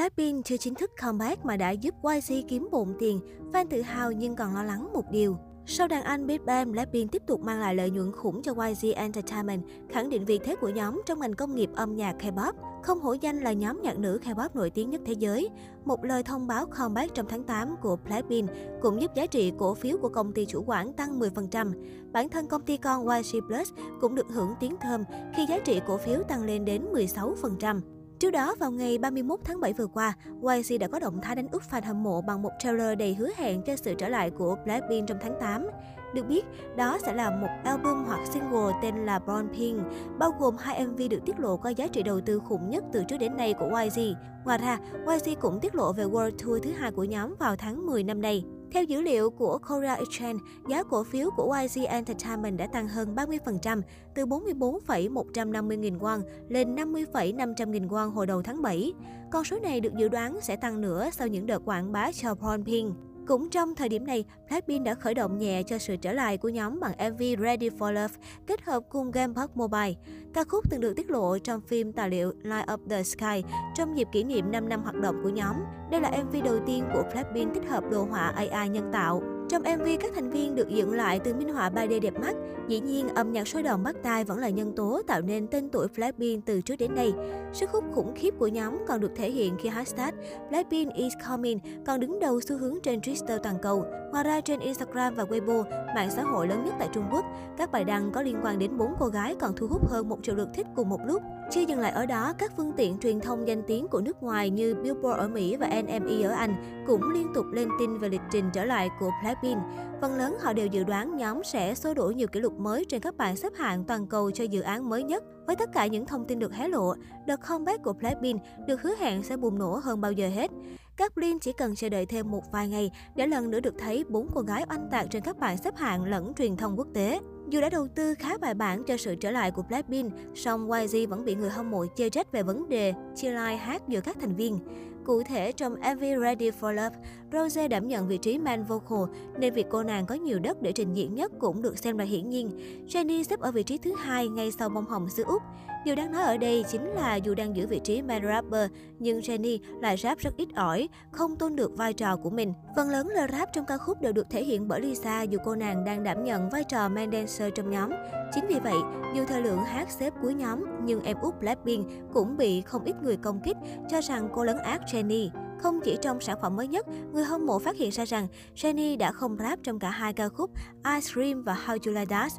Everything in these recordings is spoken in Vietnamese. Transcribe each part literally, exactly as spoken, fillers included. Blackpink chưa chính thức comeback mà đã giúp Y G kiếm bộn tiền, fan tự hào nhưng còn lo lắng một điều. Sau đàn anh Big Bang, Blackpink tiếp tục mang lại lợi nhuận khủng cho Y G Entertainment, khẳng định vị thế của nhóm trong ngành công nghiệp âm nhạc K-pop. Không hổ danh là nhóm nhạc nữ K-pop nổi tiếng nhất thế giới. Một lời thông báo comeback trong tháng tám của Blackpink cũng giúp giá trị cổ phiếu của công ty chủ quản tăng mười phần trăm. Bản thân công ty con Y G Plus cũng được hưởng tiếng thơm khi giá trị cổ phiếu tăng lên đến mười sáu phần trăm. Trước đó, vào ngày ba mươi mốt tháng bảy vừa qua, Y G đã có động thái đánh úp fan hâm mộ bằng một trailer đầy hứa hẹn cho sự trở lại của Blackpink trong tháng tám. Được biết, đó sẽ là một album hoặc single tên là Born Pink, bao gồm hai em vê được tiết lộ có giá trị đầu tư khủng nhất từ trước đến nay của Y G. Ngoài ra, Y G cũng tiết lộ về World Tour thứ hai của nhóm vào tháng mười năm nay. Theo dữ liệu của Korea Exchange, giá cổ phiếu của Y G Entertainment đã tăng hơn ba mươi phần trăm, từ bốn mươi bốn phẩy một trăm năm mươi nghìn won lên năm mươi phẩy năm trăm nghìn won hồi đầu tháng bảy. Con số này được dự đoán sẽ tăng nữa sau những đợt quảng bá cho Born Pink. Cũng trong thời điểm này, Blackpink đã khởi động nhẹ cho sự trở lại của nhóm bằng em vê Ready for Love kết hợp cùng Gamepark Mobile. Ca khúc từng được tiết lộ trong phim tài liệu Light of the Sky trong dịp kỷ niệm năm năm hoạt động của nhóm. Đây là em vê đầu tiên của Blackpink tích hợp đồ họa a i nhân tạo. Trong em vê, các thành viên được dựng lại từ minh họa ba D đẹp mắt. Dĩ nhiên, âm nhạc sôi động bắt tai vẫn là nhân tố tạo nên tên tuổi Blackpink từ trước đến nay. Sức hút khủng khiếp của nhóm còn được thể hiện khi hashtag Blackpink is coming còn đứng đầu xu hướng trên Twitter toàn cầu. Ngoài ra, trên Instagram và Weibo, mạng xã hội lớn nhất tại Trung Quốc, các bài đăng có liên quan đến bốn cô gái còn thu hút hơn một triệu lượt thích cùng một lúc. Chưa dừng lại ở đó, các phương tiện truyền thông danh tiếng của nước ngoài như Billboard ở Mỹ và N M E ở Anh cũng liên tục lên tin về lịch trình trở lại của Blackpink. Phần lớn họ đều dự đoán nhóm sẽ xô đổ nhiều kỷ lục mới trên các bảng xếp hạng toàn cầu cho dự án mới nhất. Với tất cả những thông tin được hé lộ, đợt comeback của Blackpink được hứa hẹn sẽ bùng nổ hơn bao giờ hết. Các Blink chỉ cần chờ đợi thêm một vài ngày để lần nữa được thấy bốn cô gái oanh tạc trên các bảng xếp hạng lẫn truyền thông quốc tế. Dù đã đầu tư khá bài bản cho sự trở lại của Blackpink, song Y G vẫn bị người hâm mộ chê trách về vấn đề chia live hát giữa các thành viên. Cụ thể, trong em vê Ready for Love, Rosé đảm nhận vị trí main vocal nên việc cô nàng có nhiều đất để trình diễn nhất cũng được xem là hiển nhiên. Jennie xếp ở vị trí thứ hai ngay sau bông hồng xứ Úc. Điều đáng nói ở đây chính là dù đang giữ vị trí main rapper, nhưng Jennie lại rap rất ít ỏi, không tôn được vai trò của mình. Phần lớn lời rap trong ca khúc đều được thể hiện bởi Lisa dù cô nàng đang đảm nhận vai trò main dancer trong nhóm. Chính vì vậy, dù thời lượng hát xếp cuối nhóm, nhưng em út Blackpink cũng bị không ít người công kích, cho rằng cô lấn át Jennie. Không chỉ trong sản phẩm mới nhất, người hâm mộ phát hiện ra rằng Jennie đã không rap trong cả hai ca khúc Ice Cream và How You Like That.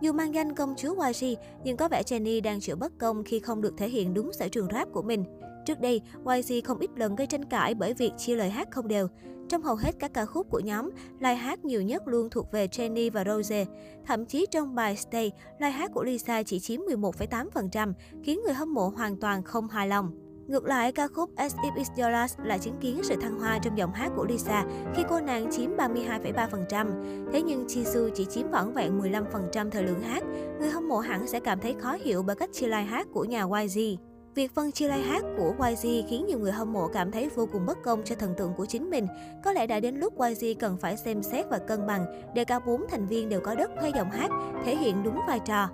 Dù mang danh công chúa Y G, nhưng có vẻ Jennie đang chịu bất công khi không được thể hiện đúng sở trường rap của mình. Trước đây, Y G không ít lần gây tranh cãi bởi việc chia lời hát không đều. Trong hầu hết các ca khúc của nhóm, live hát nhiều nhất luôn thuộc về Jennie và Rosé. Thậm chí trong bài Stay, live hát của Lisa chỉ chiếm mười một phẩy tám phần trăm, khiến người hâm mộ hoàn toàn không hài lòng. Ngược lại, ca khúc As If It's Your Last lại chứng kiến sự thăng hoa trong giọng hát của Lisa khi cô nàng chiếm ba mươi hai phẩy ba phần trăm. Thế nhưng Jisoo chỉ chiếm vỏn vẹn mười lăm phần trăm thời lượng hát. Người hâm mộ hẳn sẽ cảm thấy khó hiểu bởi cách chia live hát của nhà Y G. Việc phân chia live hát của Y G khiến nhiều người hâm mộ cảm thấy vô cùng bất công cho thần tượng của chính mình. Có lẽ đã đến lúc Y G cần phải xem xét và cân bằng để cả bốn thành viên đều có đất khoe giọng hát, thể hiện đúng vai trò.